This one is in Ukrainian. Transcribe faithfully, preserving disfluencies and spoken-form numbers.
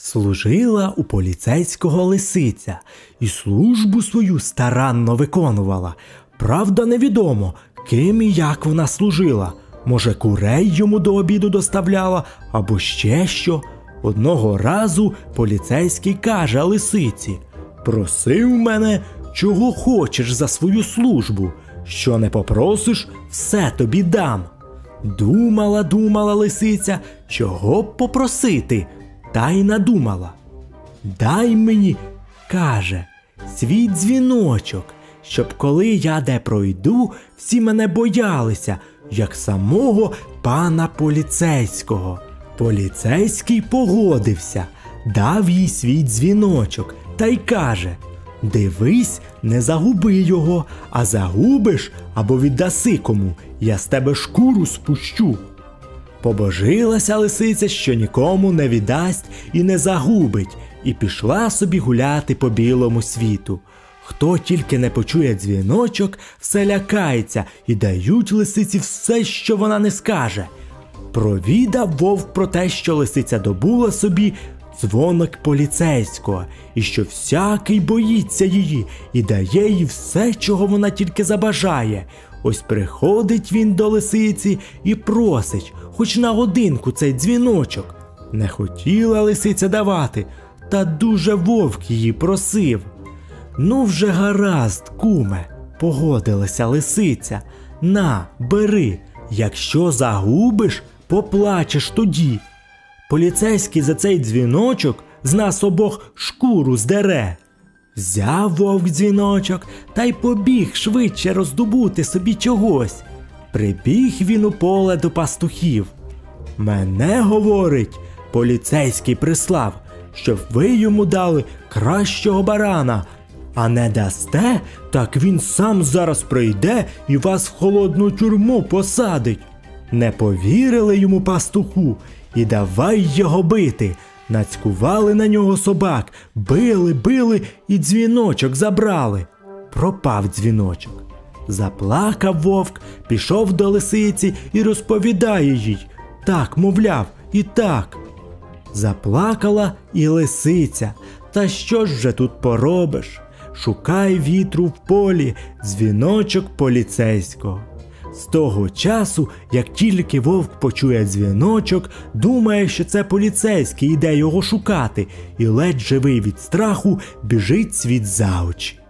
Служила у поліцейського лисиця і службу свою старанно виконувала. Правда, невідомо, ким і як вона служила. Може, курей йому до обіду доставляла, або ще що. Одного разу поліцейський каже лисиці: «Просив мене, чого хочеш за свою службу. Що не попросиш, все тобі дам». Думала-думала лисиця, чого б попросити, та й надумала. «Дай мені, – каже, – свій дзвіночок, щоб коли я де пройду, всі мене боялися, як самого пана поліцейського». Поліцейський погодився, дав їй свій дзвіночок та й каже: «Дивись, не загуби його, а загубиш або віддаси кому, я з тебе шкуру спущу». Побожилася лисиця, що нікому не віддасть і не загубить, і пішла собі гуляти по білому світу. Хто тільки не почує дзвіночок, все лякається і дають лисиці все, що вона не скаже. Провідав вовк про те, що лисиця добула собі дзвоник поліцейського, і що всякий боїться її, і дає їй все, чого вона тільки забажає. Ось приходить він до лисиці і просить хоч на годинку цей дзвіночок. Не хотіла лисиця давати, та дуже вовк її просив. «Ну вже гаразд, куме», – погодилася лисиця, «на, бери, якщо загубиш, поплачеш тоді. Поліцейський за цей дзвіночок з нас обох шкуру здере». Взяв вовк дзвіночок та й побіг швидше роздобути собі чогось. Прибіг він у поле до пастухів. «Мене, – говорить, – поліцейський прислав, щоб ви йому дали кращого барана, а не дасте, так він сам зараз прийде і вас в холодну тюрму посадить». Не повірили йому пастуху і давай його бити. Нацькували на нього собак, били, били і дзвіночок забрали. Пропав дзвіночок. Заплакав вовк, пішов до лисиці і розповідає їй. Так, мовляв, і так. Заплакала і лисиця. Та що ж вже тут поробиш? Шукай вітру в полі, дзвіночок поліцейського. З того часу, як тільки вовк почує дзвіночок, думає, що це поліцейський іде його шукати, і ледь живий від страху біжить світ за очі.